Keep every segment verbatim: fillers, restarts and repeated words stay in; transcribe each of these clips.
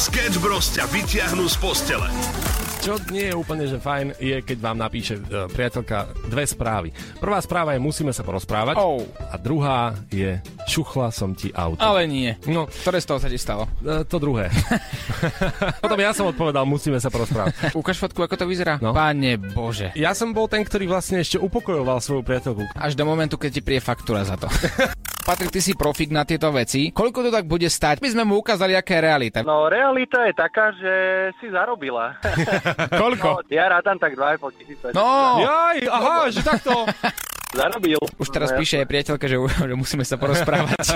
Sketch Bros ťa vyťahnú z postele. Čo nie je úplne, že fajn, je, keď vám napíše e, priateľka dve správy. Prvá správa je, musíme sa porozprávať. Oh. A druhá je, šuchla som ti auto. Ale nie. No, ktoré z toho sa ti stalo? E, to druhé. Potom ja som odpovedal, musíme sa porozprávať. Ukáž fotku, ako to vyzerá? No. Pane Bože. Ja som bol ten, ktorý vlastne ešte upokojoval svoju priateľku. Až do momentu, keď ti príde faktúra za to. Patrik, ty si profik na tieto veci. Koľko to tak bude stať? My sme mu ukázali, aká je realita. No, realita je taká, že si zarobila. Koľko? No, ja rátam tak dva a pol tisíca. No! Jaj, aha, že takto. Zarobil. Už teraz no, píše aj priateľka, že, že musíme sa porozprávať.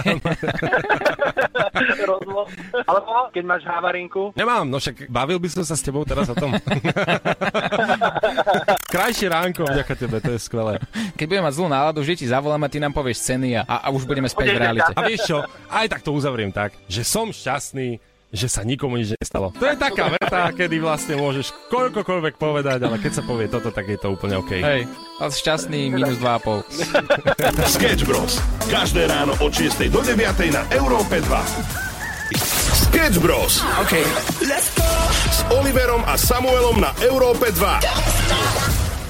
Rozlo. Alebo keď máš havarinku? Nemám, no však bavil by som sa s tebou teraz o tom. Krajšie ránko, vďaka tebe, to je skvelé. Keď budem mať zlú náladu, že ti zavolám a ty nám povieš ceny a, a už budeme späť v realite. A vieš čo, aj tak to uzavriem tak, že som šťastný, že sa nikomu nič nestalo. To je taká veta, kedy vlastne môžeš koľkokoľvek povedať, ale keď sa povie toto, tak je to úplne OK. Hej, ale šťastný minus dva a pol. Sketch Bros. Každé ráno od šiestej do deviatej na Európe dva. Sketch Bros. OK. Let's go. S Oliverom a Samuelom na Európe dva.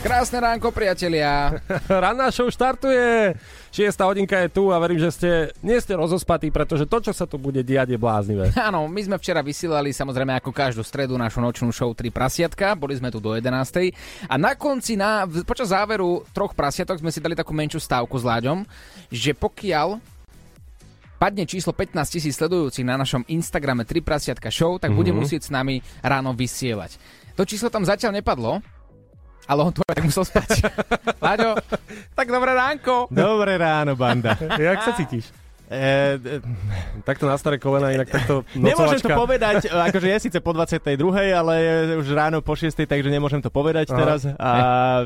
Krásne ránko, priatelia. Ranná show štartuje. Šiesta hodinka je tu a verím, že ste nie ste rozospatí, pretože to, čo sa tu bude diať, je bláznivé. Áno, my sme včera vysielali samozrejme ako každú stredu našu nočnú show tri prasiatka. Boli sme tu do jedenástej. A na konci, na, počas záveru troch prasiatok sme si dali takú menšiu stávku s Láďom, že pokiaľ padne číslo pätnásť tisíc sledujúcich na našom Instagrame tri prasiatka show, tak mm-hmm. bude musieť s nami ráno vysielať. To číslo tam zatiaľ nepadlo, ale on tu aj musel spať. Láďo, tak dobré ránko. Dobré ráno, banda. Jak sa cítiš? E, e, takto na staré kolena, inak takto nocovačka. Nemôžem to povedať, akože je síce po dvadsiatej druhej, ale už ráno po šiestej, takže nemôžem to povedať Aha. teraz a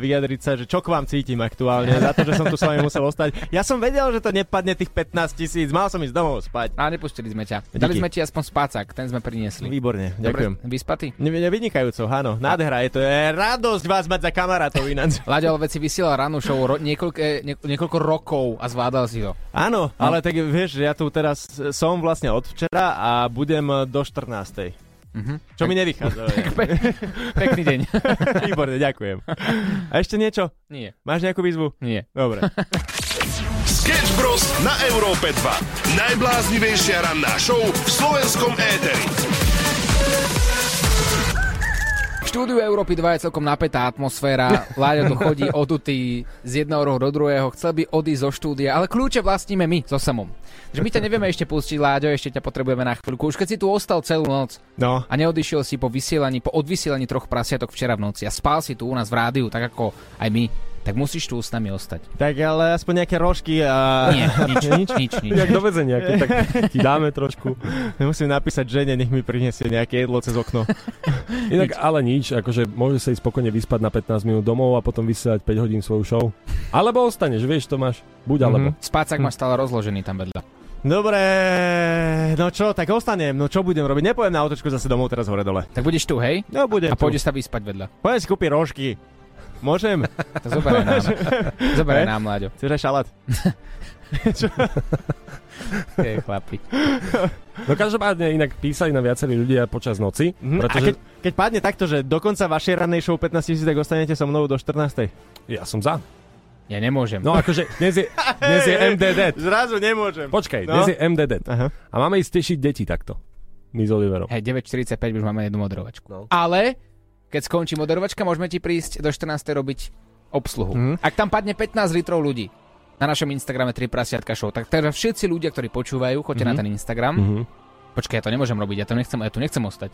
vyjadriť sa, že čo k vám cítim aktuálne za to, že som tu s vami musel ostať. Ja som vedel, že to nepadne tých pätnásť tisíc, mal som ísť domov spať. A nepustili sme ťa. Díky. Dali sme ti aspoň spácak, ten sme priniesli. Výborne, ďakujem. Dobre, vyspatý? Vynikajúco, áno, nádhera, je to je radosť vás mať za kamarátov ináč. Láďo, ale veci vysielal ranú show ro- niekoľko, niekoľko rokov a zvládal si to. Áno, ale tak vieš, ja tu teraz som vlastne od včera a budem do štrnástej. Mm-hmm. Čo tak, mi nevychádza. Pekný deň. Výborné, ďakujem. A ešte niečo? Nie. Máš nejakú výzvu? Nie. Dobre. Sketch Bros. Na Európe dva. Najbláznivejšia ranná show v slovenskom éteri. V štúdiu Európy dva je celkom napätá atmosféra. Láďo tu chodí odutý z jedného rohu do druhého. Chcel by odísť zo štúdia, ale kľúče vlastníme my so Samom. Že my ťa nevieme ešte pustiť, Láďo, ešte ťa potrebujeme na chvíľku. Už keď si tu ostal celú noc no. a neodišiel si po vysielaní, po odvysielaní troch prasiatok včera v noci a spal si tu u nás v rádiu, tak ako aj my, tak musíš tu s nami ostať. Tak ale aspoň nejaké rožky a... Nie, nič, nič, nič. nič. Jak do väzenia, keď tak ti dáme trošku. Musím napísať žene, nech mi prinesie nejaké jedlo cez okno. Inak nič. Ale nič, akože môže sa ísť spokojne vyspať na pätnásť minút domov a potom vysielať päť hodín svoju show. Alebo ostaneš, vieš, to máš, buď alebo. Mm-hmm. Spácak mm. máš stále rozložený tam vedľa. Dobre, no čo, tak ostanem, no čo budem robiť? Nepojem na autočku zase domov teraz hore dole. Tak budeš tu, hej? No, budem a tu. Pôjdeš sa vyspať vedľa. Pojdem si kúpiť rožky. Môžem? To zoberaj nám. Zoberaj nám, Láďo. Chceš šalát? Čo? Tie chlapi. No každopádne inak písali na viacerí ľudia počas noci. Mm-hmm. Pretože... A keď, keď padne takto, že do konca vašej rannej show pätnásť tisíc, tak ostanete so mnou do štrnástej. Ja som za. Ja nemôžem. No akože dnes je, dnes je em dé dé. Zrazu nemôžem. Počkaj, no? Dnes je em dé dé. Aha. A máme ísť tešiť deti takto. My s Oliverom. Hej, deväť štyridsaťpäť už máme jednu moderovačku. No. Ale... Keď skončí moderovačka, môžeme ti prísť do štrnástej robiť obsluhu. Mm. Ak tam padne pätnásť litrov ľudí na našom Instagrame tri prasiatka show, tak teda všetci ľudia, ktorí počúvajú, choďte mm-hmm. na ten Instagram. Mm-hmm. Počkaj, ja to nemôžem robiť, ja, to nechcem, ja tu nechcem ostať.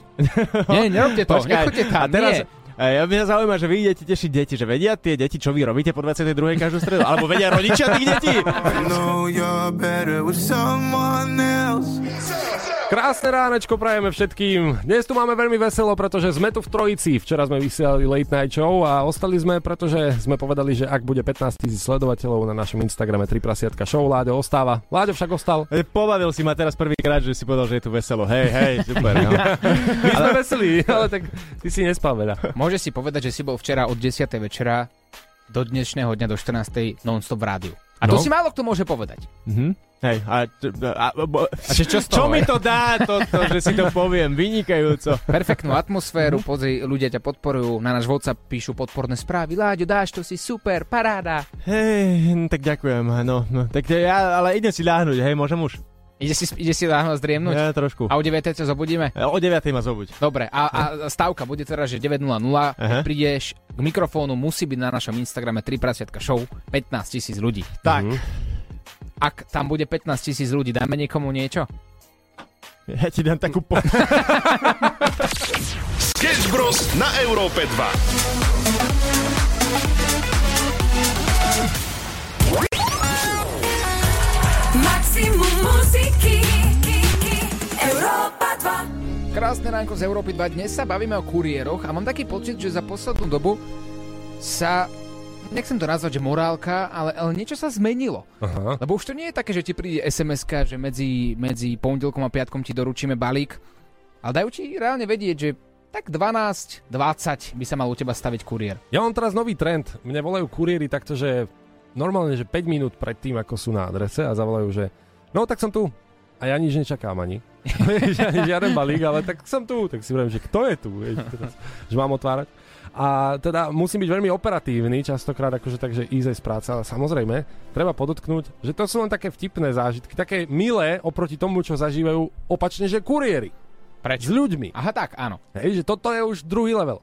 Nie, nerobte to, nechoďte tam, teraz, nie. Ja by sa zaujíma, že vy idete tešiť deti, že vedia tie deti, čo vy robíte po dvadsiatej druhej každú stredu, alebo vedia rodičia tých detí. Krásne ránečko prajeme všetkým. Dnes tu máme veľmi veselo, pretože sme tu v trojici. Včera sme vysielali Late Night Show a ostali sme, pretože sme povedali, že ak bude pätnásť tisíc sledovateľov na našom Instagrame tri prasiatka show, Láďo ostáva. Láďo však ostal. Pobavil si ma teraz prvýkrát, že si povedal, že je tu veselo. Hej, hej, super. No. My sme ale... veselí, ale tak ty si nespal veľa. Môžeš si povedať, že si bol včera od desiatej večera do dnešného dňa do štrnástej non-stop v rádiu. A A no. To si málo kto môže povedať. Mhm. Hej, a, a, a čo, čo mi to dá, to, to, že si to poviem, vynikajúco. Perfektnú atmosféru, pozri, ľudia ťa podporujú, na náš WhatsApp píšu podporné správy, Láďo, dáš to, si super, paráda. Hej, tak ďakujem, no, no tak ja, ale idem si ľahnuť, hej, môžem už? Ide si, ide si ľahnuť, zdriemnúť? Ja trošku. A o deviatej sa zobudíme? O deviatej ma zobuď. Dobre, a, a stavka bude teraz, že deväť nula nula, prídeš k mikrofónu, musí byť na našom Instagrame tri prasiatka show, pätnásť tisíc ľudí. Tak. Mhm. Ak tam bude pätnásť tisíc ľudí, dáme niekomu niečo? Ja ti dám takú po... Sketch Bros. Na Európe dva. Maximum muziky Európa dva. Krásne ránko z Európy dva. Dnes sa bavíme o kuriéroch a mám taký pocit, že za poslednú dobu sa... Nechcem to nazvať, že morálka, ale, ale niečo sa zmenilo. Aha. Lebo už to nie je také, že ti príde es em eska, že medzi, medzi pondelkom a piatkom ti doručíme balík, ale dajú ti reálne vedieť, že tak dvanásť dvadsať by sa mal u teba staviť kuriér. Ja mám teraz nový trend. Mne volajú kuriéri takto, že normálne, že päť minút pred tým, ako sú na adrese a zavolajú, že no tak som tu. A ja nič nečakám ani. Ani žiaden balík, ale tak som tu. Tak si vrem, že kto je tu? Je, teraz, že mám otvárať. A teda musím byť veľmi operatívny, častokrát akože takže ísť aj z práce, ale samozrejme, treba podotknúť, že to sú len také vtipné zážitky, také milé oproti tomu, čo zažívajú opačne, že kuriéri. Prečo? S ľuďmi. Aha, tak, áno. Hej, že toto je už druhý level.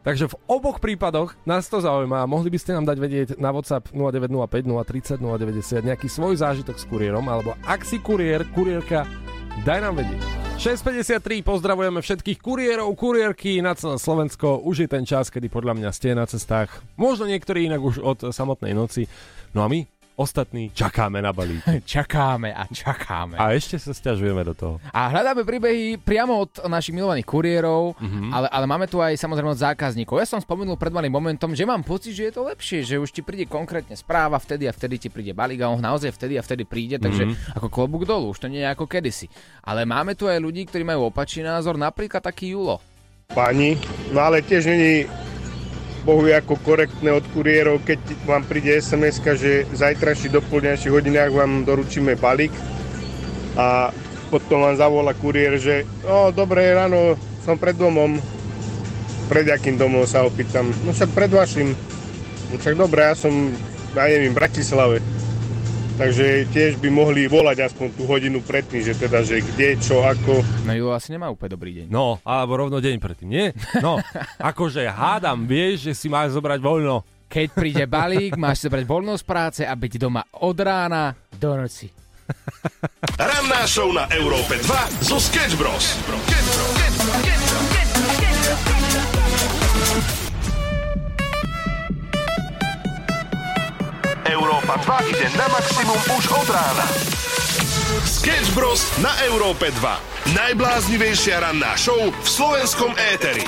Takže v oboch prípadoch nás to zaujíma a mohli by ste nám dať vedieť na WhatsApp nula deväť nula päť, nula tri nula, nula deväť nula nejaký svoj zážitok s kuriérom, alebo ak si kuriér, kuriérka, daj nám vedieť. šesť päťdesiattri, pozdravujeme všetkých kuriérov, kuriérky na celé Slovensko. Už je ten čas, kedy podľa mňa ste na cestách. Možno niektorí inak už od samotnej noci. No a my, ostatní, čakáme na balík. Čakáme a čakáme. A ešte sa sťažujeme do toho. A hľadáme príbehy priamo od našich milovaných kuriérov, mm-hmm. ale, ale máme tu aj samozrejme od zákazníkov. Ja som spomenul pred malým momentom, že mám pocit, že je to lepšie, že už ti príde konkrétne správa, vtedy a vtedy ti príde balík a on naozaj vtedy a vtedy príde, takže mm-hmm. ako klobúk dolu, už to nie je ako kedysi. Ale máme tu aj ľudí, ktorí majú opačný názor, napríklad taký Julo. Pani, no ale tiež není... Bohu ako korektné od kuriérov, keď vám príde es em eska, že v zajtrajších dopoludňajších hodinách vám doručíme balík a potom vám zavolá kuriér, že no dobré ráno, som pred domom. Pred jakým domom sa opýtam? No však pred vašim. No však dobré, ja som, ja neviem, v Bratislave. Takže tiež by mohli volať aspoň tú hodinu predtým, že teda, že kde, čo, ako. No Julo asi nemá úplne dobrý deň. No, alebo rovno deň predtým, nie? No, akože hádam, vieš, že si máš zobrať voľno. Keď príde balík, máš zobrať voľno z práce a byť doma od rána do noci. Ranná show na Európe dva zo Sketch Bros. Európa dva ide na maximum už od rána. Sketch Bros. Na Európe dva. Najbláznivejšia ranná show v slovenskom éteri.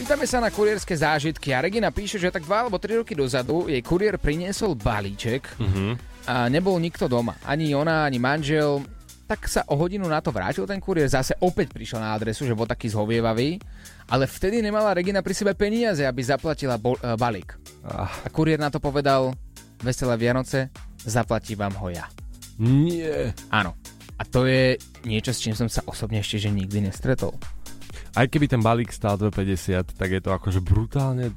Pýtame sa na kuriérske zážitky a Regina píše, že tak dva alebo tri roky dozadu jej kuriér priniesol balíček mm-hmm. a nebol nikto doma. Ani ona, ani manžel. Tak sa o hodinu na to vrátil ten kuriér, zase opäť prišiel na adresu, že bol taký zhovievavý, ale vtedy nemala Regina pri sebe peniaze, aby zaplatila bol, e, balík. Ah. A kuriér na to povedal, veselé Vianoce, zaplatí vám ho ja. Nie. Áno. A to je niečo, s čím som sa osobne ešte že nikdy nestretol. Aj keby ten balík stál dvestopäťdesiat, tak je to akože brutálne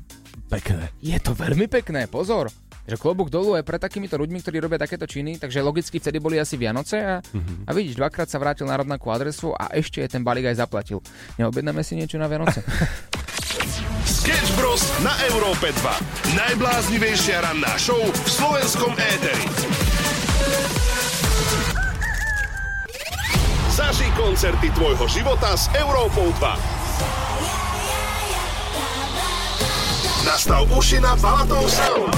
pekné. Je to veľmi pekné, pozor. Že klobúk dolu aj pre takýmito ľuďmi, ktorí robia takéto činy, takže logicky vtedy boli asi Vianoce a, mm-hmm. a vidíš, dvakrát sa vrátil na rovnakú adresu a ešte je ten balík aj zaplatil. Neobjednáme si niečo na Vianoce? Sketch Bros. Na Európe dva. Najbláznivejšia ranná show v slovenskom éteri. Zažij koncerty tvojho života s Európou dva. Nastav uši na Balaton Sound.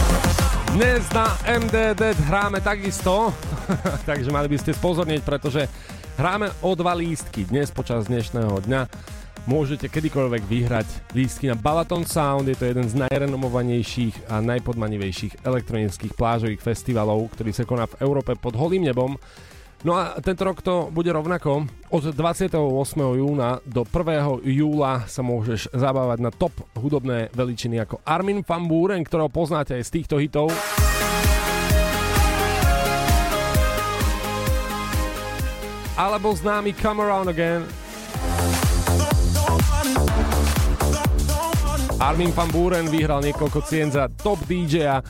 Dnes na em dé dé hráme takisto, takže mali by ste spozornieť, pretože hráme o dva lístky. Dnes počas dnešného dňa môžete kedykoľvek vyhrať lístky na Balaton Sound. Je to jeden z najrenomovanejších a najpodmanivejších elektronických plážových festivalov, ktorý sa koná v Európe pod holým nebom. No a tento rok to bude rovnako. Od dvadsiateho ôsmeho júna do prvého júla sa môžeš zabávať na top hudobné veličiny ako Armin van Buuren, ktorého poznáte aj z týchto hitov. Alebo známy Come Around Again. Armin van Buuren vyhral niekoľko cien za top dý džeja.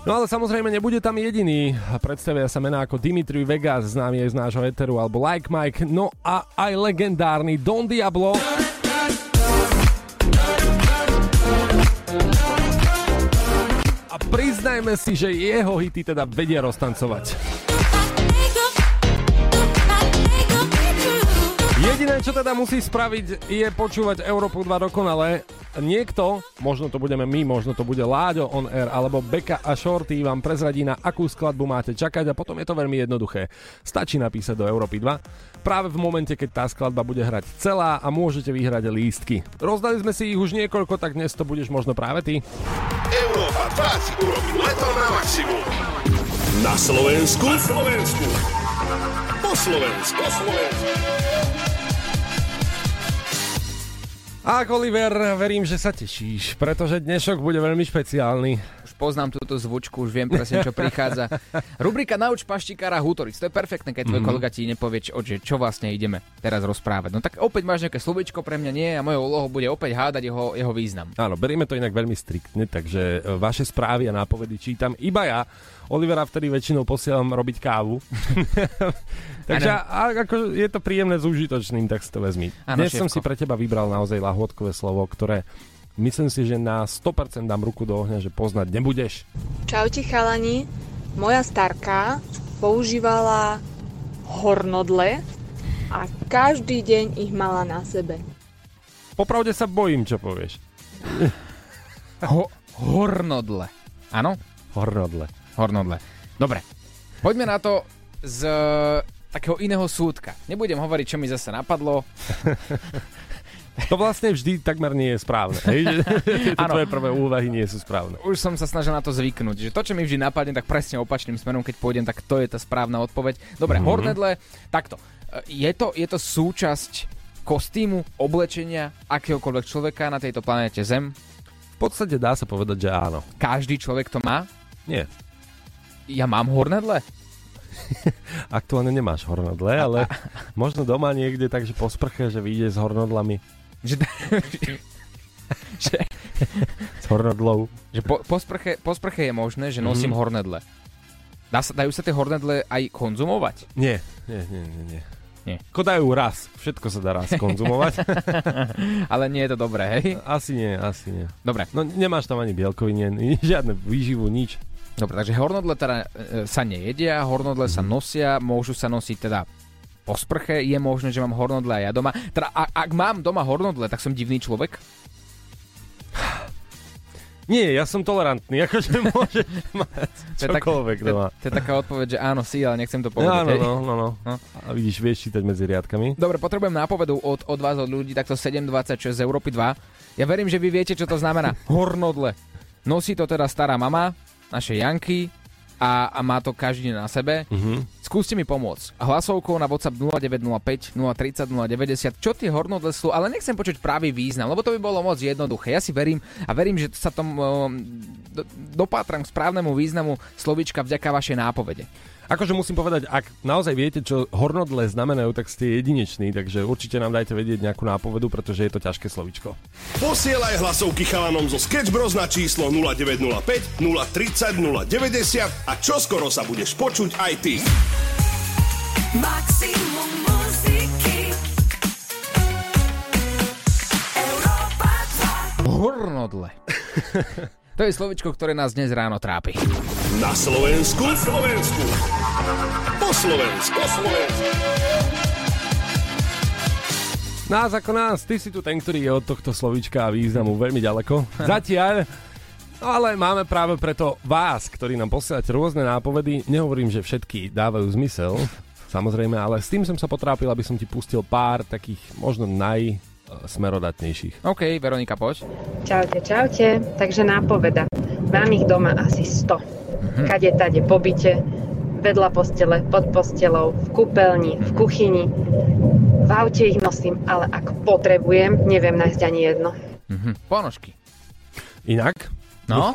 No ale samozrejme nebude tam jediný. Predstavia sa mená ako Dimitri Vegas, známy aj z nášho eteru, alebo Like Mike, no a aj legendárny Don Diablo. A priznajme si, že jeho hity teda vedia roztancovať. Jediné, čo teda musí spraviť, je počúvať Európu dva dokonale. Niekto, možno to budeme my, možno to bude Láďo on air, alebo Beka a Shorty vám prezradí, na akú skladbu máte čakať, a potom je to veľmi jednoduché. Stačí napísať do Európy dva práve v momente, keď tá skladba bude hrať celá, a môžete vyhrať lístky. Rozdali sme si ich už niekoľko, tak dnes to budeš možno práve ty. Európa dva si urobí leto na maximum. Na Slovensku, na Slovensku, po Slovensku, po Slovensku. A Oliver, verím, že sa tešíš, pretože dnešok bude veľmi špeciálny. Už poznám túto zvučku, už viem presne, čo prichádza. Rubrika Nauč paštikára hútoric. To je perfektné, keď tvoj mm. kolega ti nepovie, čo vlastne ideme teraz rozprávať. No tak opäť máš nejaké slovičko, pre mňa nie, a mojou úlohou bude opäť hádať jeho, jeho význam. Áno, berieme to inak veľmi striktne, takže vaše správy a nápovedy čítam iba ja. Olivera vtedy väčšinou posielam robiť kávu. Takže a, ako je to príjemné s užitočným, tak si to vezmi. Ano, dnes šéfko. Som si pre teba vybral naozaj lahôdkové slovo, ktoré myslím si, že na sto percent dám ruku do ohňa, že poznať nebudeš. Čauti chalani, moja starka používala hornodle a každý deň ich mala na sebe. Popravde sa bojím, čo povieš. Ho, hornodle, áno? Hornodle. Hornodle. Dobre, poďme na to z uh, takého iného súdka. Nebudem hovoriť, čo mi zase napadlo. To vlastne vždy takmer nie je správne. Tvoje prvé úvahy nie sú správne. Už som sa snažil na to zvyknúť, že to, čo mi vždy napadne, tak presne opačným smerom, keď pôjdem, tak to je tá správna odpoveď. Dobre, mm-hmm. Hornodle, takto. Je to, je to súčasť kostýmu, oblečenia akéhokoľvek človeka na tejto planéte Zem? V podstate dá sa povedať, že áno. Každý človek to má? Nie. Ja mám hornadle? Aktuálne nemáš hornadle, ale a, a, možno doma niekde, takže po sprche, že vyjde s hornadlami. Že, že, s hornadlou. Že po, po, sprche, po sprche je možné, že nosím mm. hornadle. Dá sa, dajú sa tie hornadle aj konzumovať? Nie, nie, nie, nie. nie. nie. Kodajú raz. Všetko sa dá raz konzumovať. Ale nie je to dobré, hej? Asi nie, asi nie. Dobre. No nemáš tam ani bielkoviny, žiadne výživu, nič. Dobre, takže hornodle teda sa nejedia, hornodle sa nosia, môžu sa nosiť teda po sprche, je možné, že mám hornodle aj ja doma. Teda a, ak mám doma hornodle, tak som divný človek? Nie, ja som tolerantný, akože môžeš mať čokoľvek doma. To je taká odpoveď, že áno, si, ale nechcem to povedať. Áno, no, no, no. A vidíš, vieš čítať medzi riadkami. Dobre, potrebujem nápovedu od, od vás, od ľudí, takto sedem dvadsaťšesť z Európy dva. Ja verím, že vy viete, čo to znamená hornodle. Nosí to teda stará mama, naše Janky, a, a má to každý na sebe. Uh-huh. Skúste mi pomôcť. Hlasovkou na WhatsApp nula deväť nula päť, nula tri nula, nula deväť nula. Čo tie hornodle sú? Ale nechcem počuť pravý význam, lebo to by bolo moc jednoduché. Ja si verím a verím, že sa tom do, dopátram k správnemu významu slovíčka vďaka vašej nápovede. Akože musím povedať, ak naozaj viete, čo hornodle znamenajú, tak ste jedineční, takže určite nám dajte vedieť nejakú nápovedu, pretože je to ťažké slovíčko. Posielaj hlasovky chalanom zo Sketch Bros na číslo nula deväť nula päť, nula tri nula, nula deväť nula a čoskoro sa budeš počuť aj ty. Maximum muziky Európa dva. Hornodle. To je slovičko, ktoré nás dnes ráno trápi. Na Slovensku, na Slovensku, po Slovensku, po Slovensku. Nás ako nás, ty si tu ten, ktorý je od tohto slovíčka a významu veľmi ďaleko. Zatiaľ, no ale máme práve preto vás, ktorí nám posielate rôzne nápovedy. Nehovorím, že všetky dávajú zmysel, samozrejme, ale s tým som sa potrápil, aby som ti pustil pár takých možno naj... smerodatnejších. OK, Veronika, poď. Čaute, čaute. Takže nápoveda. Mám ich doma asi sto. Mhm. Kade tade po byte. V vedľa postele, pod postelou, v kúpeľni, v kuchyni. V aute ich nosím, ale ak potrebujem, neviem nájsť ani jedno. Mm-hmm. Ponožky. Inak? No?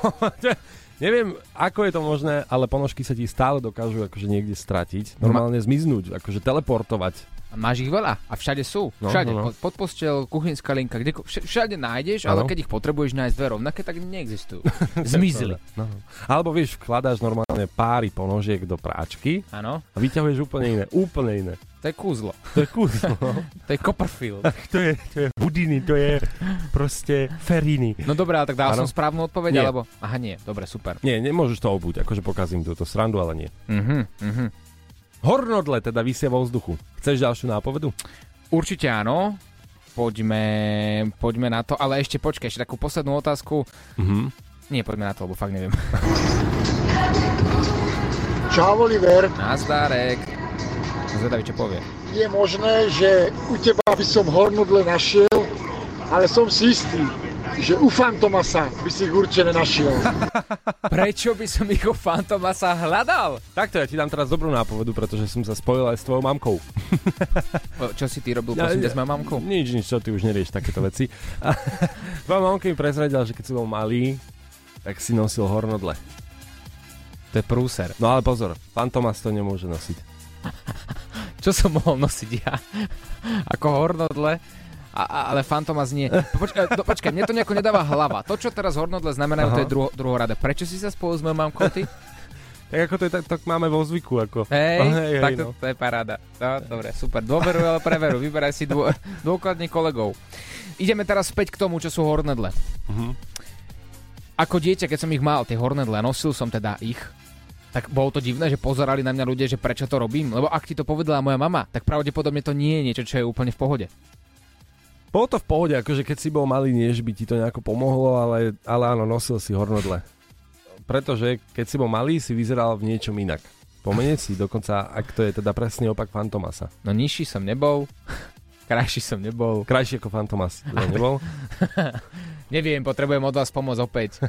Neviem, ako je to možné, ale ponožky sa ti stále dokážu akože niekde stratiť. Normálne zmiznúť, akože teleportovať. A máš ich veľa a všade sú. No, všade. No, no. Pod postel, kuchynská linka, kde, všade nájdeš, no. Ale keď ich potrebuješ nájsť dve rovnaké, tak neexistujú. Zmizli. No, no. Alebo vieš, vkladáš normálne páry ponožiek do práčky, ano. A vyťahuješ úplne iné. Úplne iné. To je kúzlo. To je kúzlo. To je Copperfield. To je, to je Houdini, to je proste Ferrini. No dobré, tak dal ano? Som správnu odpoveď, nie. Alebo... Aha, nie, dobre, super. Nie, nemôžeš to obúť, akože pokazím túto srandu, ale nie. Mhm, mhm. Hornodle teda vysie vo vzduchu. Chceš ďalšiu nápovedu? Určite áno. Poďme, poďme na to, ale ešte počkaj, ešte takú poslednú otázku. Mhm. Nie, poďme na to, lebo fakt neviem. Čau, Oliver. Nazdárek. Zvedaví, čo povie. Je možné, že u teba by som hornudle našiel, ale som si istý, že u Fantomasa by si ich určite nenašiel. Prečo by som ich u Fantomasa hľadal? Takto, ja ti dám teraz dobrú nápovedu, pretože som sa spojil aj s tvojou mamkou. Čo si ty robil, prosím, ja, ja, s mojou mamkou? Nič, nič, čo ty už nerieš takéto veci. Tvoja mamka mi prezradila, že keď si bol malý, tak si nosil hornodle. To je prúser. No ale pozor, Fantomas to nemôže nosiť. Čo som mohol nosiť ja? Ako hornodle? A, a, ale Fantomas nie. Počkaj, do, počkaj, mne to nejako nedáva hlava. To, čo teraz hornodle znamenajú, to je druho, druhorada. Prečo si sa spolu s mojou mamkou, ty? Tak ako to je, tak, tak máme vo zvyku. Ako. Hej, oh, hej, tak hej, to, no. To je paráda. No, dobre, super. Dôveruj, ale preveruj. Vyberaj si dô, dôkladne kolegov. Ideme teraz späť k tomu, čo sú hornodle. Uh-huh. Ako dieťa, keď som ich mal, tie hornodle, nosil som teda ich... Tak bolo to divné, že pozerali na mňa ľudia, že prečo to robím, lebo ak ti to povedala moja mama, tak pravdepodobne to nie je niečo, čo je úplne v pohode. Bolo to v pohode, akože keď si bol malý, nie, že by ti to nejako pomohlo, ale, ale áno, nosil si hornodle. Pretože keď si bol malý, si vyzeral v niečom inak. Pomenieť si dokonca, ak to je teda presný opak Fantomasa. No nižší som nebol, krajší som nebol. Krajší ako Fantomas teda nebol. Neviem, potrebujem od vás pomôcť opäť.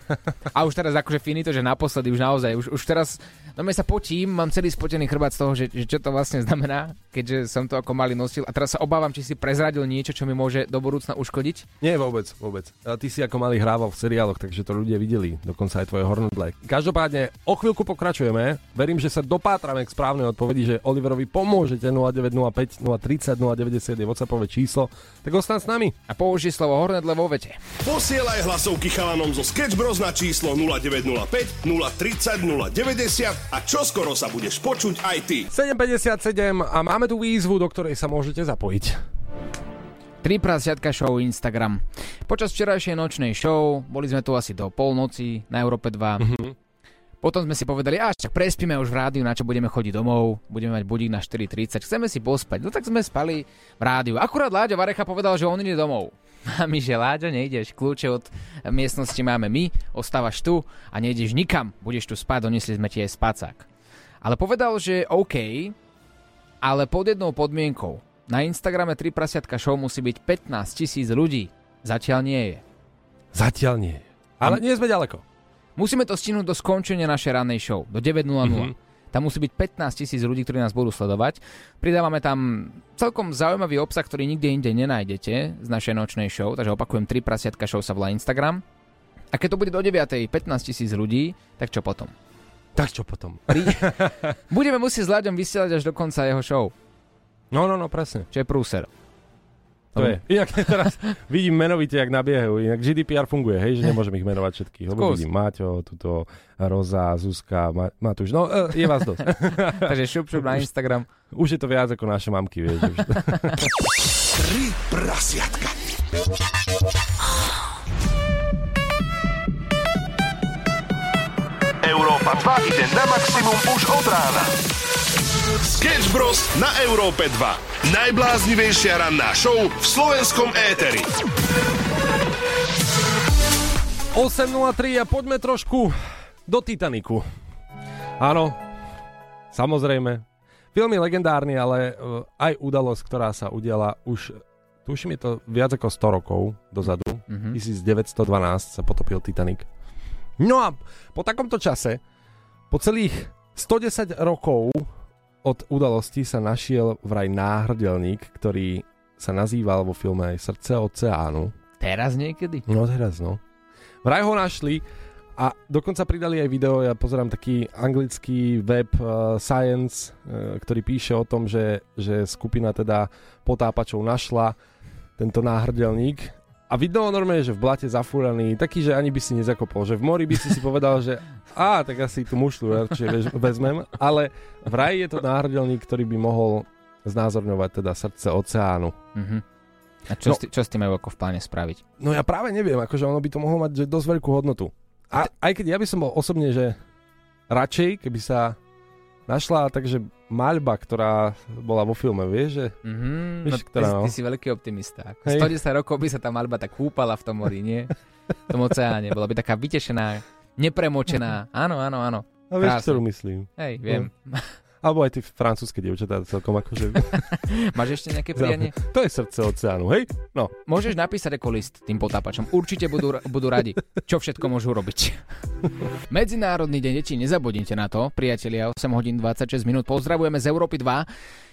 A už teraz akože finito, že naposledy, už naozaj, už, už teraz, no mňa sa potím, mám celý spotený chrbát z toho, že, že čo to vlastne znamená, keďže som to ako malý nosil. A teraz sa obávam, či si prezradil niečo, čo mi môže do budúcna uškodiť. Nie, vôbec, vôbec. Ty si ako malý hrával v seriáloch, takže to ľudia videli, dokonca aj tvoje hornodle. Každopádne, o chvíľku pokračujeme. Verím, že sa dopátrame k správnej odpovedi, že Oliverovi pomôžete. Nula deväť nula päť nula tridsať nula deväťdesiat je WhatsAppové číslo. Tak ostaň s nami. A použij slovo hornodle vo vete. Posielaj hlasovky chalanom zo Sketch Bros na číslo nula deväť nula päť nula tridsať nula deväťdesiat a čoskoro sa budeš počuť aj ty. sedem päťdesiatsedem a máme tu výzvu, do ktorej sa môžete zapojiť. tri prasiatka show Instagram. Počas včerajšej nočnej show boli sme tu asi do polnoci na Európe dva. Mm-hmm. Potom sme si povedali, až tak prespíme už v rádiu, na čo budeme chodiť domov, budeme mať budík na štyri tridsať, chceme si pospať. No tak sme spali v rádiu. Akurát Láďo Varecha povedal, že on ide domov. A my, že Láďo, nejdeš, kľúče od miestnosti máme my, ostávaš tu a nejdeš nikam, budeš tu spať, donesli sme ti aj spacák. Ale povedal, že OK, ale pod jednou podmienkou. Na Instagrame tri prasiatka show musí byť pätnásť tisíc ľudí. Zatiaľ nie je. Zatiaľ nie je. Ale nie sme ďaleko. Musíme to stihnúť do skončenia našej rannej show, do deväť nula nula. Mm-hmm. Tam musí byť pätnásť tisíc ľudí, ktorí nás budú sledovať. Pridávame tam celkom zaujímavý obsah, ktorý nikde inde nenájdete z našej nočnej show. Takže opakujem, tri prasiatka show sa volá Instagram. A keď to bude do deviatej pätnásť tisíc ľudí, tak čo potom? Tak čo potom? Budeme musieť s Láďom vysielať až do konca jeho show. No, no, no, presne. Čo je prúser. To je. Inak teraz vidím menovite, jak nabiehajú. Inak G D P R funguje, hej, že nemôžem ich menovať všetkých. Lebo vidím Maťo, tuto Roza, Zuzka, Ma- Matúš. No, je vás dosť. Takže šup, šup na Instagram. Už, už je to viac ako naše mamky, vieš. Tri prasiatka. Európa dva ide na maximum už od rána. Sketch Bros. Na Európe dva. Najbláznivejšia ranná show v slovenskom éteri. osem nula tri a poďme trošku do Titanicu. Áno, samozrejme. Film je legendárny, ale aj udalosť, ktorá sa udiala už, tuším, je to viac ako sto rokov dozadu. Mm-hmm. tisíc deväťsto dvanásť sa potopil Titanic. No a po takomto čase, po celých stodesať rokov od udalosti sa našiel vraj náhrdelník, ktorý sa nazýval vo filme aj Srdce oceánu. Teraz niekedy? No teraz, no. Vraj ho našli a dokonca pridali aj video. Ja pozerám taký anglický web uh, Science, uh, ktorý píše o tom, že, že skupina teda potápačov našla tento náhrdelník. A vidno ho normálne, že v blate zafúraný, taký, že ani by si nezakopol. Že v mori by si si povedal, že á, tak asi tú mušľu radšej vezmem. Ale vraj je to náhrdelník, ktorý by mohol znázorňovať teda srdce oceánu. Mm-hmm. A čo, no, s tý, čo s tým ako v pláne spraviť? No ja práve neviem, akože ono by to mohlo mať že dosť veľkú hodnotu. A aj keď ja by som bol osobne, že radšej, keby sa našla takže maľba, ktorá bola vo filme, vieš, že... Mm-hmm. Vieš, no, ktorá, ty, no? Ty si veľký optimista. Hej. stodesať rokov by sa tá maľba tak kúpala v tom mori, nie? V tom oceáne. Bola by taká vytešená, nepremočená. Áno, áno, áno. A no, vieš, ktorú myslím. Hej, viem. No. Alebo aj tie francúzske dievčatá celkom akože... Máš ešte nejaké prianie? To je srdce oceánu, hej? No. Môžeš napísať ako list tým potápačom. Určite budú, budú radi, čo všetko môžu robiť. Medzinárodný deň detí, nezabudnite na to. Priatelia, osem hodín dvadsaťšesť minút. Pozdravujeme z Európy dva.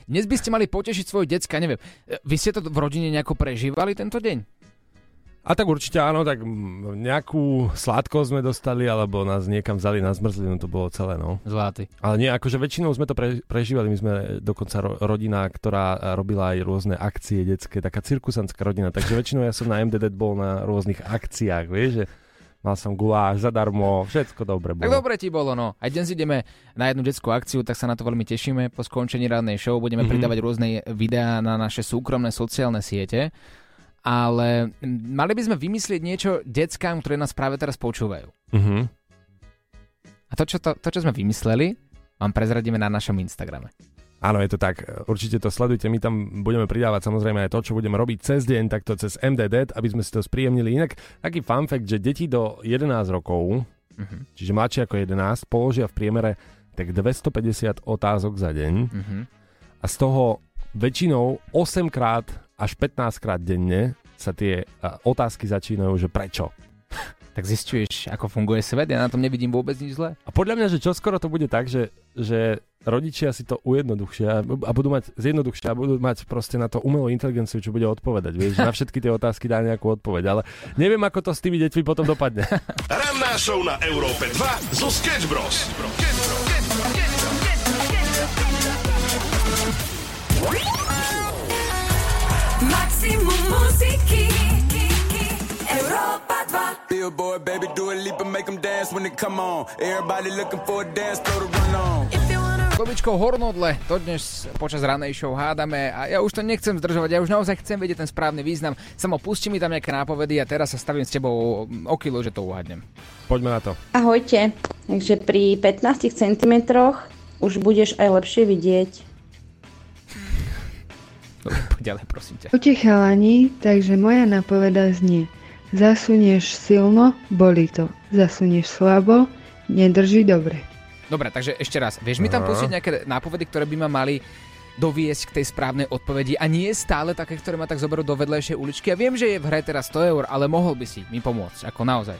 Dnes by ste mali potešiť svoje decka, neviem. Vy ste to v rodine nejako prežívali tento deň? A tak určite áno, tak nejakú sladkosť sme dostali, alebo nás niekam vzali na zmrzlinu, to bolo celé, no. Zlatý. Ale nie, akože väčšinou sme to pre, prežívali, my sme dokonca ro, rodina, ktorá robila aj rôzne akcie detské, taká cirkusantská rodina, takže väčšinou ja som na em dé dé bol na rôznych akciách, vieš, že mal som guláš zadarmo, všetko dobre bolo. Tak dobre ti bolo, no. A dnes ideme na jednu detskú akciu, tak sa na to veľmi tešíme. Po skončení rannej show budeme mm-hmm. pridávať rôzne videá na naše súkromné sociálne siete. Ale mali by sme vymyslieť niečo deckám, ktoré nás práve teraz počúvajú. Uh-huh. A to čo, to, to, čo sme vymysleli, vám prezradíme na našom Instagrame. Áno, je to tak. Určite to sledujte. My tam budeme pridávať samozrejme aj to, čo budeme robiť cez deň, takto cez em dé dé, aby sme si to spríjemnili. Inak taký fun fact, že deti do jedenásť rokov, uh-huh. čiže mladšie ako jedenásť, položia v priemere tak dvestopäťdesiat otázok za deň. Uh-huh. A z toho väčšinou osemkrát až pätnásťkrát denne sa tie uh, otázky začínajú, že prečo. Tak zisťuješ, ako funguje svet, ja na tom nevidím vôbec nič zlé. A podľa mňa, že čoskoro to bude tak, že, že rodičia si to ujednoduchšia a budú mať zjednoduchšia a budú mať proste na to umelú inteligenciu, čo bude odpovedať. Vieš, na všetky tie otázky dá nejakú odpoveď, ale neviem, ako to s tými deťmi potom dopadne. Ranná show na Európe dva zo Sketch Bros. Maximum muziky Europa dva. Billboard, baby, do a leap and make them dance when they come on. Everybody looking for a dance, throw the run on. Slovičko Hornodle, to dnes počas ranej show hádame a ja už to nechcem zdržovať, ja už naozaj chcem vedieť ten správny význam. Samo pusti mi tam nejaké nápovedy a teraz sa stavím s tebou o kilo, že to uhádnem. Poďme na to. Ahojte, takže pri pätnástich centimetroch už budeš aj lepšie vidieť. Ďalej, prosím ťa. Ute chalani, takže moja napoveda znie: zasunieš silno, bolí to. Zasunieš slabo, nedrží dobre. Dobre, takže ešte raz. Vieš mi tam pustiť nejaké nápovedy, ktoré by ma mali doviesť k tej správnej odpovedi a nie stále také, ktoré ma tak zoberú do vedlejšej uličky. Ja viem, že je v hre teraz sto eur, ale mohol by si mi pomôcť, ako naozaj.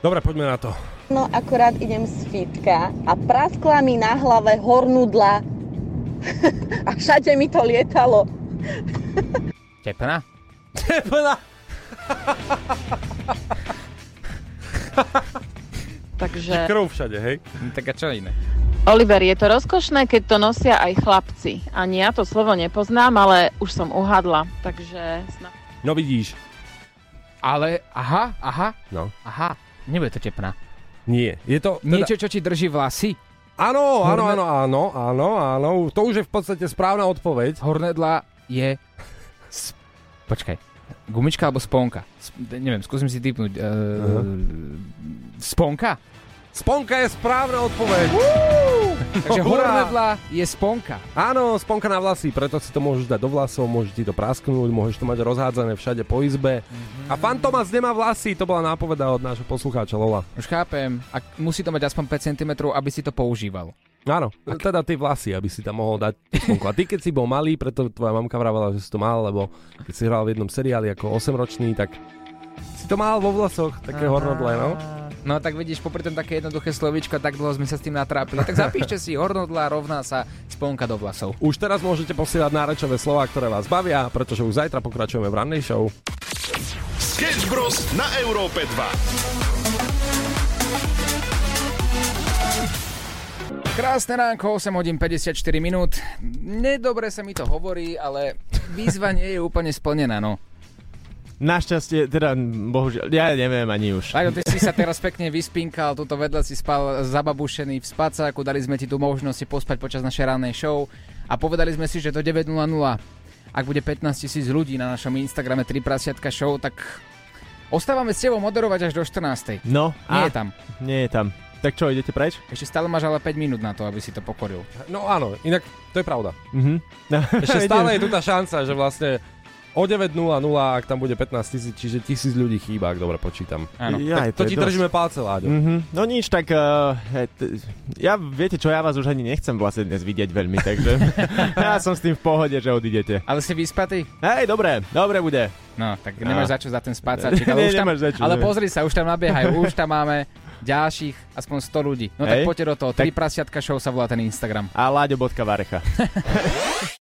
Dobre, poďme na to. No, akorát idem z fitka a praskla mi na hlave hornudla a všade mi to lietalo. Tepná? Tepná! Takže... Krv všade, hej? Tak a čo iné? Oliver, je to rozkošné, keď to nosia aj chlapci. Ani ja to slovo nepoznám, ale už som uhadla, takže... No vidíš. Ale, aha, aha. No. Aha, nebude to tepná. Nie, je to... Teda... Niečo, čo ti drží vlasy? Áno, áno, Horned... áno, áno, áno, áno. To už je v podstate správna odpoveď. Hornedla je... Sp... Počkaj. Gumička alebo sponka? Sp... Neviem, skúsim si typnúť. Uh... Uh-huh. Sponka? Sponka je správna odpoveď. Uh! Takže hornedla je sponka. Áno, sponka na vlasy, preto si to môžeš dať do vlasov, môžeš ti to prasknúť, môžeš to mať rozhádzané všade po izbe. Uh-huh. A Fantomas nemá vlasy, to bola nápoveda od nášho poslucháča Lola. Už chápem. A musí to mať aspoň päť centimetrov, aby si to používal. Áno, ak... teda tie vlasy, aby si tam mohol dať sponku. A ty, keď si bol malý, preto tvoja mamka vravala, že si to mal, lebo keď si hral v jednom seriáli ako osemročný, tak si to mal vo vlasoch, také hornodle, no? No tak vidíš, popri tom také jednoduché slovíčka, tak dlho sme sa s tým natrápili. Tak zapíšte si, hornodlá rovná sa sponka do vlasov. Už teraz môžete posielať nárečové slová, ktoré vás bavia, pretože už zajtra pokračujeme v rannej show. Sketch Bros na Európe dva. Krásne ránko, osem hodín päťdesiatštyri minút. Nedobre sa mi to hovorí, ale výzva nie je úplne splnená, no. Našťastie, teda, bohužiaľ, ja neviem ani už. Láďo, ty si sa teraz pekne vyspinkal, tuto vedľa si spal zababušený v spacáku, dali sme ti tu možnosť si pospať počas našej rannej show a povedali sme si, že do deväť nula nula, ak bude pätnásť tisíc ľudí na našom Instagrame tri prasiatka show, tak ostávame s tebou moderovať až do štrnástej. No, nie a je tam. Nie je tam. Tak čo, idete preč? Ešte stále máš ale päť minút na to, aby si to pokoril. No áno, inak to je pravda. Mhm. Ešte stále je tu tá šanca, že vlastne o deväť nula nula, ak tam bude pätnásť tisíc, čiže tisíc ľudí chýba, ak dobre počítam. Áno. Jaj, to, to ti dosť. Držíme palce, Láďo. Mhm. No nič, tak uh, t- ja viete čo, ja vás už ani nechcem vlastne dnes vidieť veľmi, takže ja som s tým v pohode, že odidete. Ale si vyspatý? Hej, dobre, dobre bude. No, tak nemáš no. za čo za ten spácaček, ale, ne, tam, začu, ale pozri sa, už tam nabiehajú, už tam máme ďalších aspoň sto ľudí. No hej, tak poďte do toho. tri tak... prasiatka show sa volá ten Instagram. A Láďo bodka Varecha.